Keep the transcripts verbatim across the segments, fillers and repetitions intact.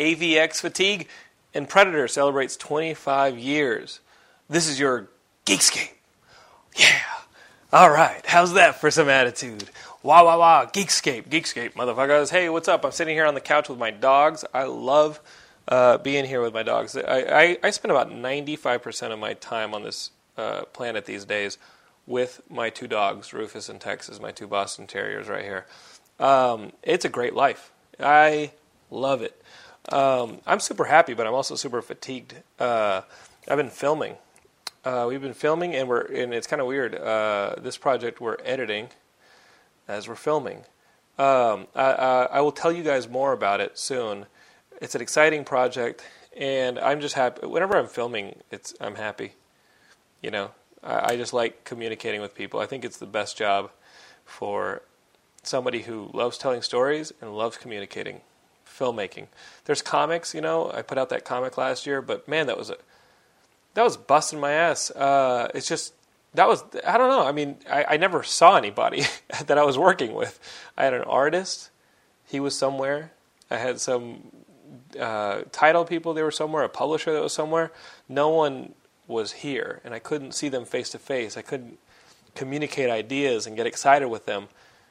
A V X fatigue, and Predator celebrates twenty-five years. This is your Geekscape. Yeah. All right. How's that for some attitude? Wah, wah, wah. Geekscape. Geekscape, motherfuckers. Hey, what's up? I'm sitting here on the couch with my dogs. I love uh, being here with my dogs. I, I, I spend about ninety-five percent of my time on this uh, planet these days with my two dogs, Rufus and Texas, my two Boston Terriers right here. Um, it's a great life. I love it. Um, I'm super happy, but I'm also super fatigued. Uh, I've been filming. Uh, we've been filming, and we're and it's kind of weird. Uh, this project we're editing as we're filming. Um, I, I, I will tell you guys more about it soon. It's an exciting project, and I'm just happy. Whenever I'm filming, it's I'm happy. You know, I, I just like communicating with people. I think it's the best job for somebody who loves telling stories and loves communicating. Filmmaking. There's comics, you know. I put out that comic last year, but man, that was a, that was busting my ass. Uh, it's just that was I don't know. I mean, I, I never saw anybody that I was working with. I had an artist, he was somewhere. I had some uh, title people, they were somewhere. A publisher that was somewhere. No one was here, and I couldn't see them face to face. I couldn't communicate ideas and get excited with them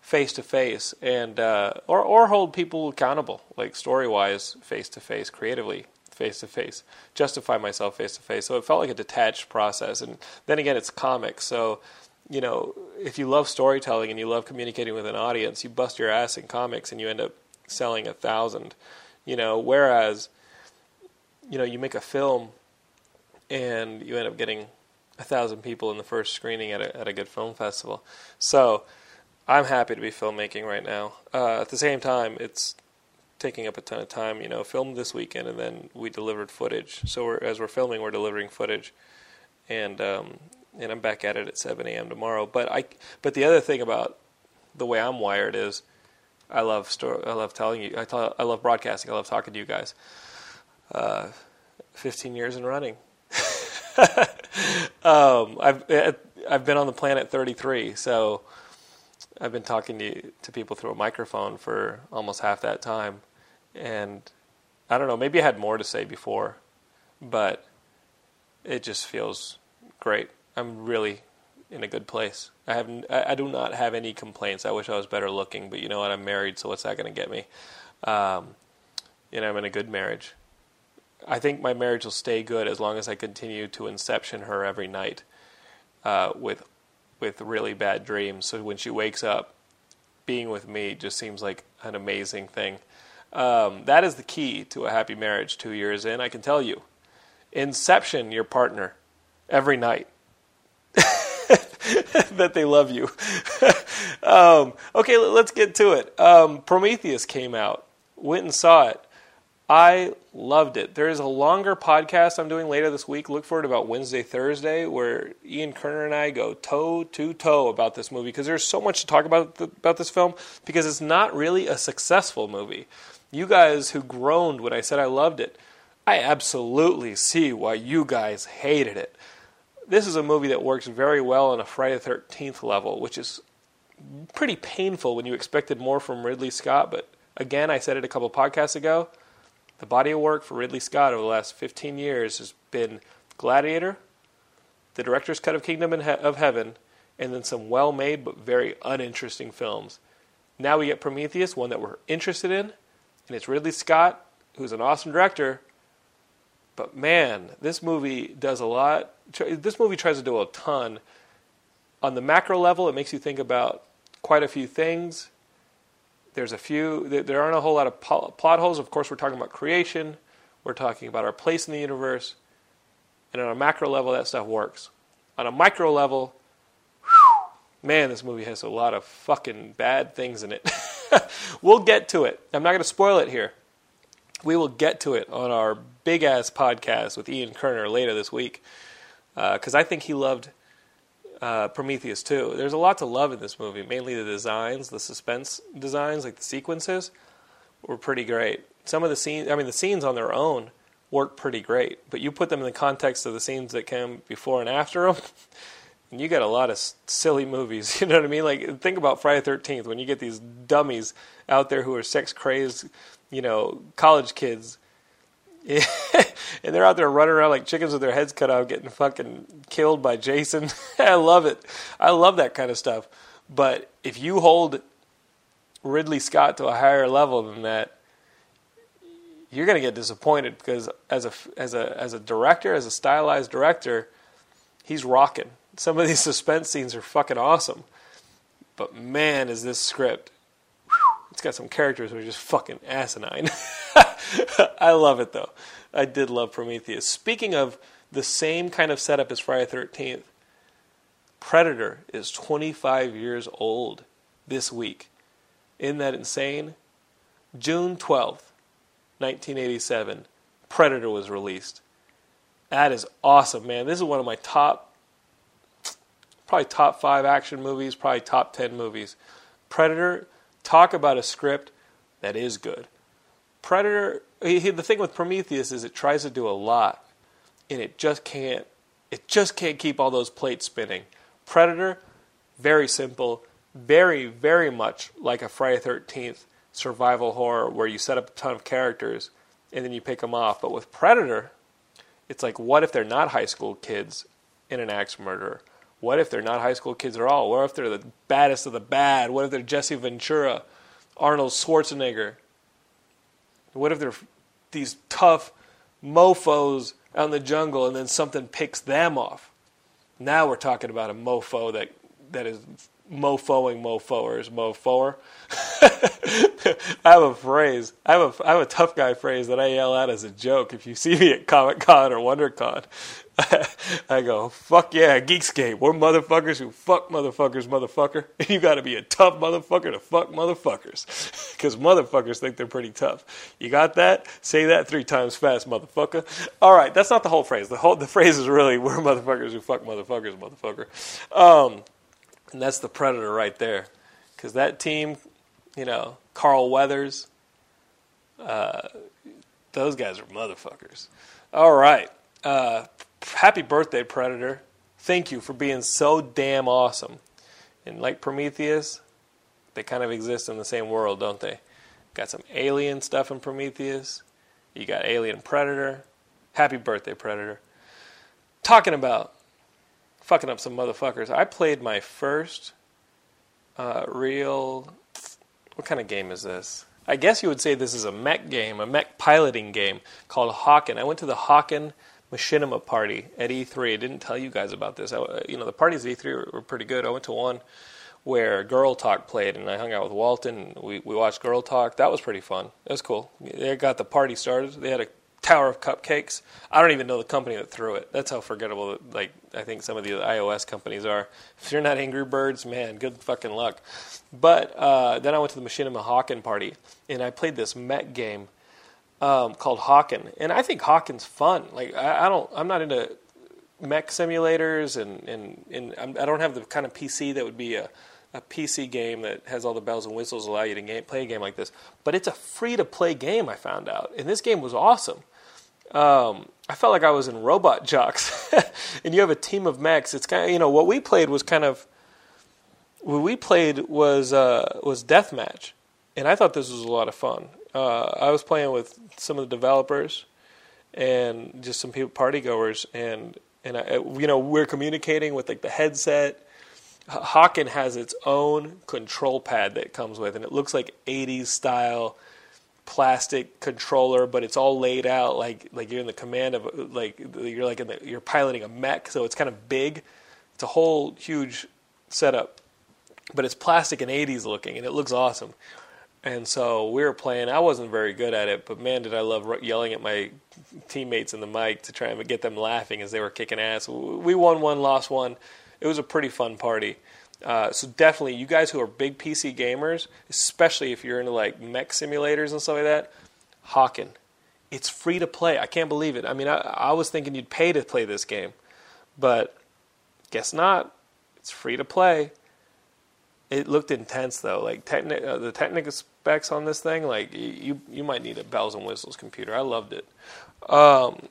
face to face, and uh, or or hold people accountable, like story wise, face to face, creatively, face to face, justify myself face to face. So it felt like a detached process. And then again, it's comics. So you know, if you love storytelling and you love communicating with an audience, you bust your ass in comics and you end up selling a thousand. You know, whereas you know you make a film and you end up getting a thousand people in the first screening at a at a good film festival. So I'm happy to be filmmaking right now. Uh, at the same time, it's taking up a ton of time. You know, filmed this weekend, and then we delivered footage. So we're, as we're filming, we're delivering footage, and um, and I'm back at it at seven a.m. tomorrow. But I, but the other thing about the way I'm wired is, I love story. I love telling you. I tell, I love broadcasting. I love talking to you guys. Uh, fifteen years in running. um, I've I've been on the planet thirty-three. So. I've been talking to to people through a microphone for almost half that time, and I don't know, maybe I had more to say before, but it just feels great. I'm really in a good place. I have I do not have any complaints. I wish I was better looking, but you know what? I'm married, so what's that going to get me? Um, you know, I'm in a good marriage. I think my marriage will stay good as long as I continue to inception her every night uh, with with really bad dreams. So when she wakes up, being with me just seems like an amazing thing. Um, that is the key to a happy marriage two years in, I can tell you. Inception your partner every night. That they love you. um, okay, let's get to it. Um, Prometheus came out. Went and saw it. I loved it. There is a longer podcast I'm doing later this week. Look for it about Wednesday, Thursday, where Ian Kerner and I go toe to toe about this movie because there's so much to talk about th- about this film because it's not really a successful movie. You guys who groaned when I said I loved it, I absolutely see why you guys hated it. This is a movie that works very well on a Friday the thirteenth level, which is pretty painful when you expected more from Ridley Scott. But again, I said it a couple podcasts ago. The body of work for Ridley Scott over the last fifteen years has been Gladiator, the director's cut of Kingdom of Heaven, and then some well-made but very uninteresting films. Now we get Prometheus, one that we're interested in, and it's Ridley Scott, who's an awesome director, but man, this movie does a lot. This movie tries to do a ton. On the macro level, it makes you think about quite a few things. There's a few, there aren't a whole lot of plot holes. Of course, we're talking about creation. We're talking about our place in the universe. And on a macro level, that stuff works. On a micro level, whew, man, this movie has a lot of fucking bad things in it. We'll get to it. I'm not going to spoil it here. We will get to it on our big-ass podcast with Ian Kerner later this week. Because uh, I think he loved uh, Prometheus too. There's a lot to love in this movie. Mainly the designs, the suspense designs, like the sequences, were pretty great. Some of the scenes, I mean, the scenes on their own work pretty great. But you put them in the context of the scenes that came before and after them, and you get a lot of silly movies. You know what I mean? Like, think about Friday the thirteenth when you get these dummies out there who are sex-crazed, you know, college kids. Yeah. And they're out there running around like chickens with their heads cut off, getting fucking killed by Jason. I love it. I love that kind of stuff. But if you hold Ridley Scott to a higher level than that, you're going to get disappointed, because as a as a as a director, as a stylized director, he's rocking. Some of these suspense scenes are fucking awesome. But man, is this script. It's got some characters who are just fucking asinine. I love it, though. I did love Prometheus. Speaking of the same kind of setup as Friday the thirteenth, Predator is twenty-five years old this week. Isn't that insane? June twelfth, nineteen eighty-seven, Predator was released. That is awesome, man. This is one of my top, probably top five action movies, probably top ten movies. Predator. Talk about a script that is good. Predator, he, he, the thing with Prometheus is it tries to do a lot, and it just can't, it just can't keep all those plates spinning. Predator, very simple, very, very much like a Friday the thirteenth survival horror where you set up a ton of characters and then you pick them off. But with Predator, it's like, what if they're not high school kids in an axe murderer? What if they're not high school kids at all? What if they're the baddest of the bad? What if they're Jesse Ventura, Arnold Schwarzenegger? What if they're these tough mofos out in the jungle and then something picks them off? Now we're talking about a mofo that that is mofoing mofoers, mofoer. I have a phrase. I have a, I have a tough guy phrase that I yell out as a joke. If you see me at Comic-Con or WonderCon, I go, fuck yeah, Geekscape. We're motherfuckers who fuck motherfuckers, motherfucker. You gotta be a tough motherfucker to fuck motherfuckers. Because motherfuckers think they're pretty tough. You got that? Say that three times fast, motherfucker. Alright, that's not the whole phrase. The whole the phrase is really, we're motherfuckers who fuck motherfuckers, motherfucker. Um, and that's the Predator right there. Because that team, you know, Carl Weathers, uh, those guys are motherfuckers. Alright. Uh... Happy birthday, Predator. Thank you for being so damn awesome. And like Prometheus, they kind of exist in the same world, don't they? Got some alien stuff in Prometheus. You got alien Predator. Happy birthday, Predator. Talking about fucking up some motherfuckers. I played my first uh, real... What kind of game is this? I guess you would say this is a mech game, a mech piloting game called Hawken. I went to the Hawken Machinima party at E three. I didn't tell you guys about this. I, you know, the parties at E three were, were pretty good. I went to one where Girl Talk played, and I hung out with Walton, and we, we watched Girl Talk. That was pretty fun. It was cool. They got the party started. They had a tower of cupcakes. I don't even know the company that threw it. That's how forgettable, like, I think some of the iOS companies are. If you're not Angry Birds, man, good fucking luck. But uh, then I went to the Machinima Hawken party, and I played this mech game Um, called Hawken, and I think Hawken's fun. Like I, I don't, I'm not into mech simulators, and and and I'm, I don't have the kind of P C that would be a, a P C game that has all the bells and whistles allow you to game, play a game like this. But it's a free to play game. I found out, and this game was awesome. Um, I felt like I was in Robot Jocks, and you have a team of mechs. It's kind of, you know, what we played was kind of what we played was uh, was Deathmatch, and I thought this was a lot of fun. Uh, I was playing with some of the developers and just some people, party goers, and and I, you know, we're communicating with like the headset. Hawken has its own control pad that it comes with, and it looks like eighties style plastic controller, but it's all laid out like like you're in the command of like you're like in the, you're piloting a mech, so it's kind of big. It's a whole huge setup, but it's plastic and eighties looking, and it looks awesome. And so we were playing. I wasn't very good at it, but man, did I love yelling at my teammates in the mic to try and get them laughing as they were kicking ass. We won one, lost one. It was a pretty fun party. Uh, so definitely, you guys who are big P C gamers, especially if you're into like mech simulators and stuff like that, Hawken. It's free to play. I can't believe it. I mean, I, I was thinking you'd pay to play this game, but guess not. It's free to play. It looked intense though. Like techni- uh, the technical specs on this thing, like you you might need a bells and whistles computer. I loved it. Um,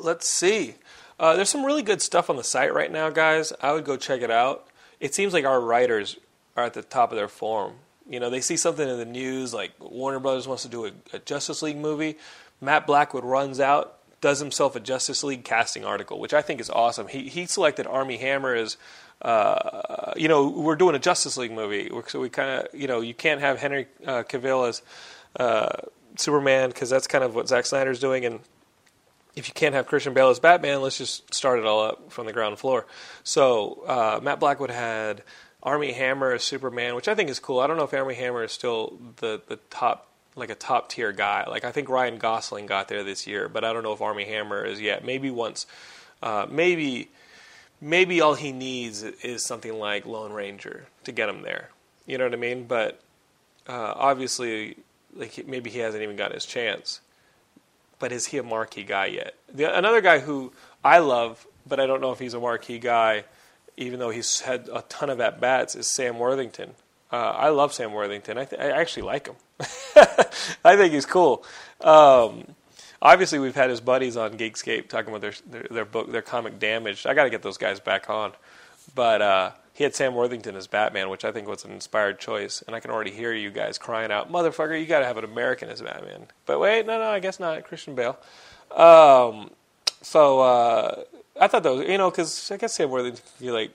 let's see. Uh, there's some really good stuff on the site right now, guys. I would go check it out. It seems like our writers are at the top of their form. You know, they see something in the news, like Warner Brothers wants to do a, a Justice League movie. Matt Blackwood runs out, does himself a Justice League casting article, which I think is awesome. He he selected Armie Hammer as. Uh, you know, we're doing a Justice League movie, so we kind of, you know, you can't have Henry uh, Cavill as uh, Superman because that's kind of what Zack Snyder's doing, and if you can't have Christian Bale as Batman, let's just start it all up from the ground floor. So uh, Matt Blackwood had Armie Hammer as Superman, which I think is cool. I don't know if Armie Hammer is still the, the top, like a top tier guy. Like I think Ryan Gosling got there this year, but I don't know if Armie Hammer is yet. Maybe once, uh, maybe. Maybe all he needs is something like Lone Ranger to get him there. You know what I mean? But uh, obviously, like maybe he hasn't even got his chance. But is he a marquee guy yet? The, another guy who I love, but I don't know if he's a marquee guy, even though he's had a ton of at-bats, is Sam Worthington. Uh, I love Sam Worthington. I, th- I actually like him. I think he's cool. Um... Obviously, we've had his buddies on Geekscape talking about their their, their book, their comic Damaged. I got to get those guys back on. But uh, he had Sam Worthington as Batman, which I think was an inspired choice. And I can already hear you guys crying out, "Motherfucker, you got to have an American as Batman." But wait, no, no, I guess not. Christian Bale. Um, so uh, I thought that was, you know, because I guess Sam Worthington could be like,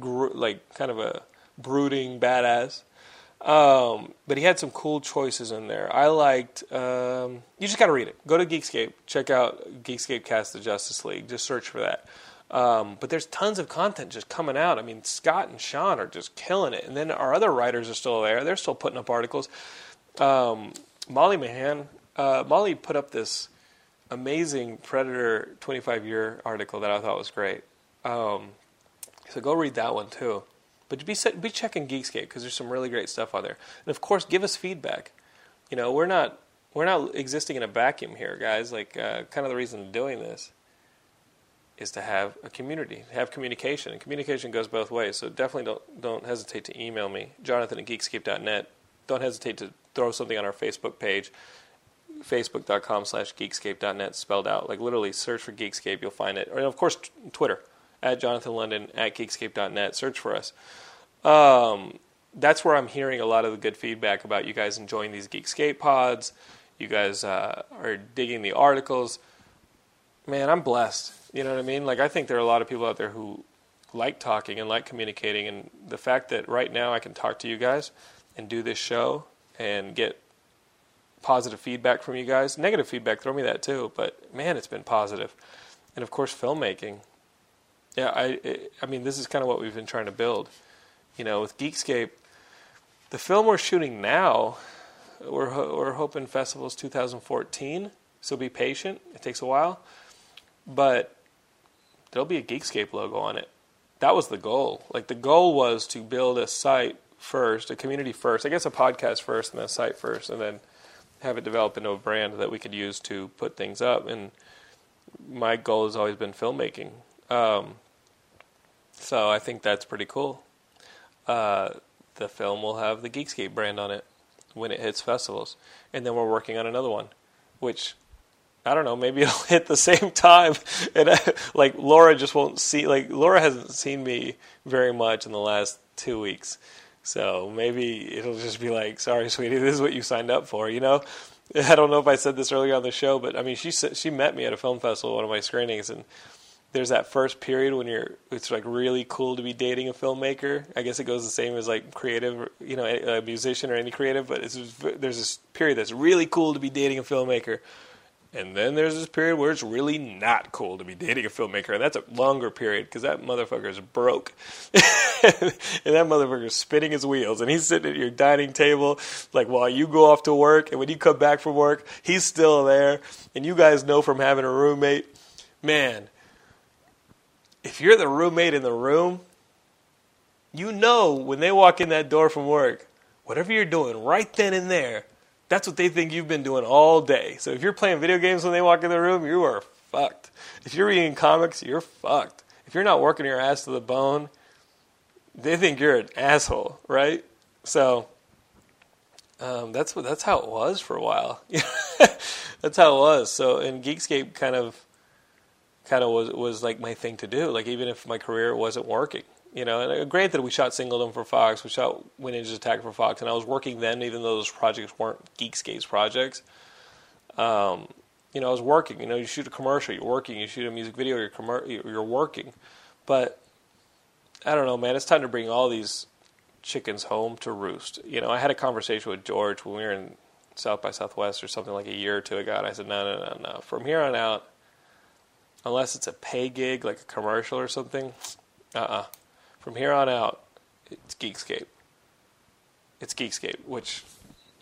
gro- like kind of a brooding badass. Um, but he had some cool choices in there. I liked, um, you just got to read it. Go to Geekscape, check out Geekscape Cast the Justice League. Just search for that. Um, but there's tons of content just coming out. I mean, Scott and Sean are just killing it. And then our other writers are still there. They're still putting up articles. Um, Molly Mahan, uh, Molly put up this amazing Predator twenty-five year article that I thought was great. Um, so go read that one too. But be set, be checking Geekscape because there's some really great stuff on there, and of course, give us feedback. You know, we're not we're not existing in a vacuum here, guys. Like, uh, kind of the reason I'm doing this is to have a community, have communication, and communication goes both ways. So definitely don't don't hesitate to email me, Jonathan at Geekscape dot net. Don't hesitate to throw something on our Facebook page, facebook dot com slash Geekscape dot net spelled out. Like literally, search for Geekscape, you'll find it. Or, and of course, t- Twitter. At Jonathan London, at Geekscape dot net. Search for us. Um, that's where I'm hearing a lot of the good feedback about you guys enjoying these Geekscape pods. You guys uh, are digging the articles. Man, I'm blessed. You know what I mean? Like, I think there are a lot of people out there who like talking and like communicating. And the fact that right now I can talk to you guys and do this show and get positive feedback from you guys. Negative feedback, throw me that too. But, man, it's been positive. And, of course, filmmaking. Yeah, I I mean, this is kind of what we've been trying to build. You know, with Geekscape, the film we're shooting now, we're we're hoping festival's two thousand fourteen, so be patient. It takes a while. But there'll be a Geekscape logo on it. That was the goal. Like, the goal was to build a site first, a community first, I guess a podcast first, and then a site first, and then have it develop into a brand that we could use to put things up. And my goal has always been filmmaking. Um, so I think that's pretty cool. Uh, the film will have the Geekscape brand on it when it hits festivals. And then we're working on another one, which, I don't know, maybe it'll hit the same time. And I, like, Laura just won't see, like, Laura hasn't seen me very much in the last two weeks. So maybe it'll just be like, sorry, sweetie, this is what you signed up for, you know? I don't know if I said this earlier on the show, but I mean, she she met me at a film festival, one of my screenings, and there's that first period when you're, it's like really cool to be dating a filmmaker. I guess it goes the same as like creative, you know, a musician or any creative, but it's, there's this period that's really cool to be dating a filmmaker. And then there's this period where it's really not cool to be dating a filmmaker. And that's a longer period because that motherfucker's broke. And that motherfucker's spinning his wheels. And he's sitting at your dining table like while you go off to work. And when you come back from work, he's still there. And you guys know from having a roommate, man, if you're the roommate in the room, you know when they walk in that door from work, whatever you're doing right then and there, that's what they think you've been doing all day. So if you're playing video games when they walk in the room, you are fucked. If you're reading comics, you're fucked. If you're not working your ass to the bone, they think you're an asshole, right? So um, that's what that's how it was for a while. That's how it was. So in Geekscape, kind of, kind of was was like my thing to do. Like even if my career wasn't working. You know, and granted, we shot Singledom for Fox, we shot When Ninjas Attack for Fox, and I was working then, even though those projects weren't Geekscape's projects. Um, you know, I was working. You know, you shoot a commercial, you're working. You shoot a music video, you're com- you're working. But I don't know, man. It's time to bring all these chickens home to roost. You know, I had a conversation with George when we were in South by Southwest or something like a year or two ago, and I said, no, no, no, no. From here on out, unless it's a pay gig, like a commercial or something, uh-uh. From here on out, it's Geekscape. It's Geekscape, which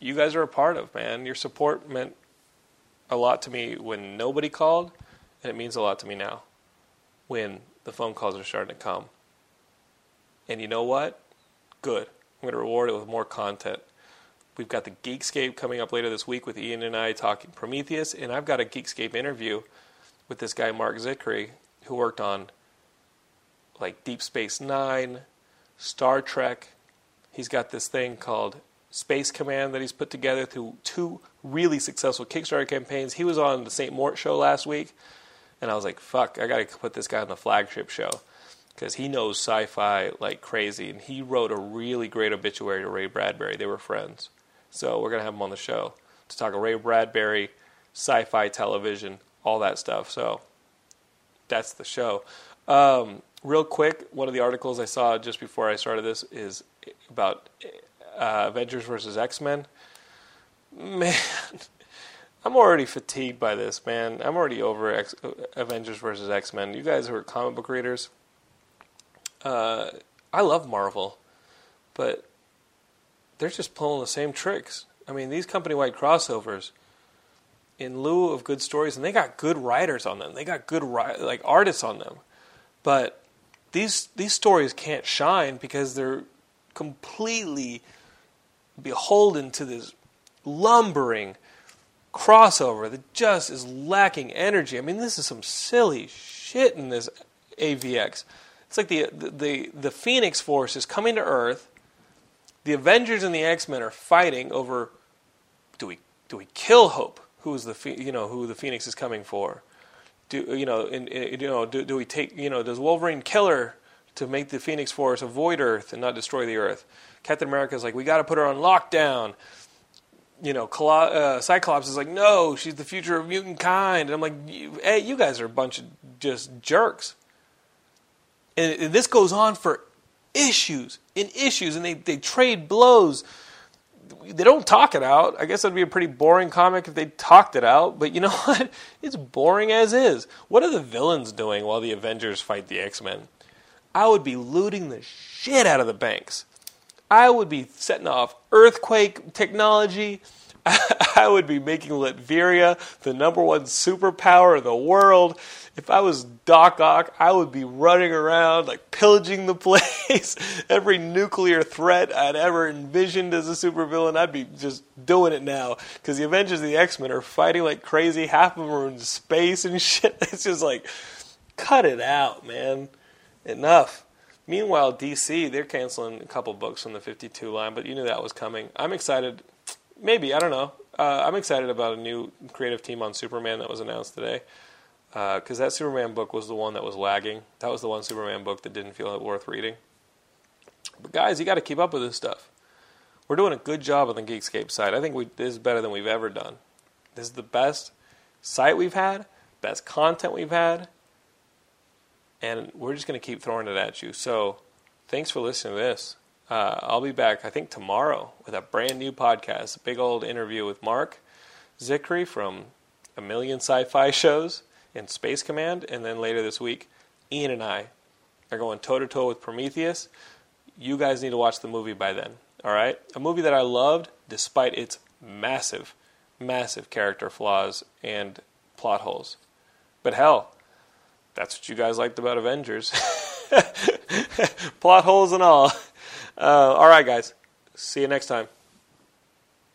you guys are a part of, man. Your support meant a lot to me when nobody called, and it means a lot to me now when the phone calls are starting to come. And you know what? Good. I'm going to reward it with more content. We've got the Geekscape coming up later this week with Ian and I talking Prometheus, and I've got a Geekscape interview with this guy, Mark Zickery, who worked on like Deep Space Nine, Star Trek. He's got this thing called Space Command that he's put together through two really successful Kickstarter campaigns. He was on the Saint Mort show last week, and I was like, fuck, I gotta put this guy on the flagship show, because he knows sci-fi like crazy, and he wrote a really great obituary to Ray Bradbury. They were friends. So we're gonna have him on the show to talk Ray Bradbury, sci-fi television, all that stuff. So that's the show. Um... Real quick, one of the articles I saw just before I started this is about uh, Avengers versus. X-Men. Man, I'm already fatigued by this, man. I'm already over X- Avengers versus. X-Men. You guys who are comic book readers, uh, I love Marvel, but they're just pulling the same tricks. I mean, these company-wide crossovers, in lieu of good stories, and they got good writers on them. They got good ri- like artists on them. But these these stories can't shine because they're completely beholden to this lumbering crossover that just is lacking energy. I mean, this is some silly shit in this A V X. It's like the the the, the Phoenix Force is coming to Earth. The Avengers and the X-Men are fighting over do we do we kill Hope, who is the you know who the Phoenix is coming for. Do you know? In, in, you know? Do, do we take? You know? Does Wolverine kill her to make the Phoenix Force avoid Earth and not destroy the Earth? Captain America's like, we got to put her on lockdown. You know, Colo- uh, Cyclops is like, no, she's the future of mutant kind. And I'm like, you, hey, you guys are a bunch of just jerks. And, and this goes on for issues and issues, and they, they trade blows. They don't talk it out. I guess it would be a pretty boring comic if they talked it out. But you know what? It's boring as is. What are the villains doing while the Avengers fight the X-Men? I would be looting the shit out of the banks. I would be setting off earthquake technology. I would be making Latveria the number one superpower in the world. If I was Doc Ock, I would be running around, like, pillaging the place. Every nuclear threat I'd ever envisioned as a supervillain, I'd be just doing it now. Because the Avengers and the X-Men are fighting like crazy. Half of them are in space and shit. It's just like, cut it out, man. Enough. Meanwhile, D C, they're canceling a couple books from the fifty-two line, but you knew that was coming. I'm excited. Maybe, I don't know. Uh, I'm excited about a new creative team on Superman that was announced today. Because uh, that Superman book was the one that was lagging. That was the one Superman book that didn't feel worth reading. But guys, you got to keep up with this stuff. We're doing a good job on the Geekscape site. I think we, this is better than we've ever done. This is the best site we've had, best content we've had. and we're just going to keep throwing it at you. So thanks for listening to this. Uh, I'll be back, I think, tomorrow with a brand new podcast, a big old interview with Mark Zickery from a million sci-fi shows and Space Command. And then later this week, Ian and I are going toe-to-toe with Prometheus. You guys need to watch the movie by then, all right? A movie that I loved despite its massive, massive character flaws and plot holes. But hell, that's what you guys liked about Avengers. Plot holes and all. Uh, all right, guys. See you next time.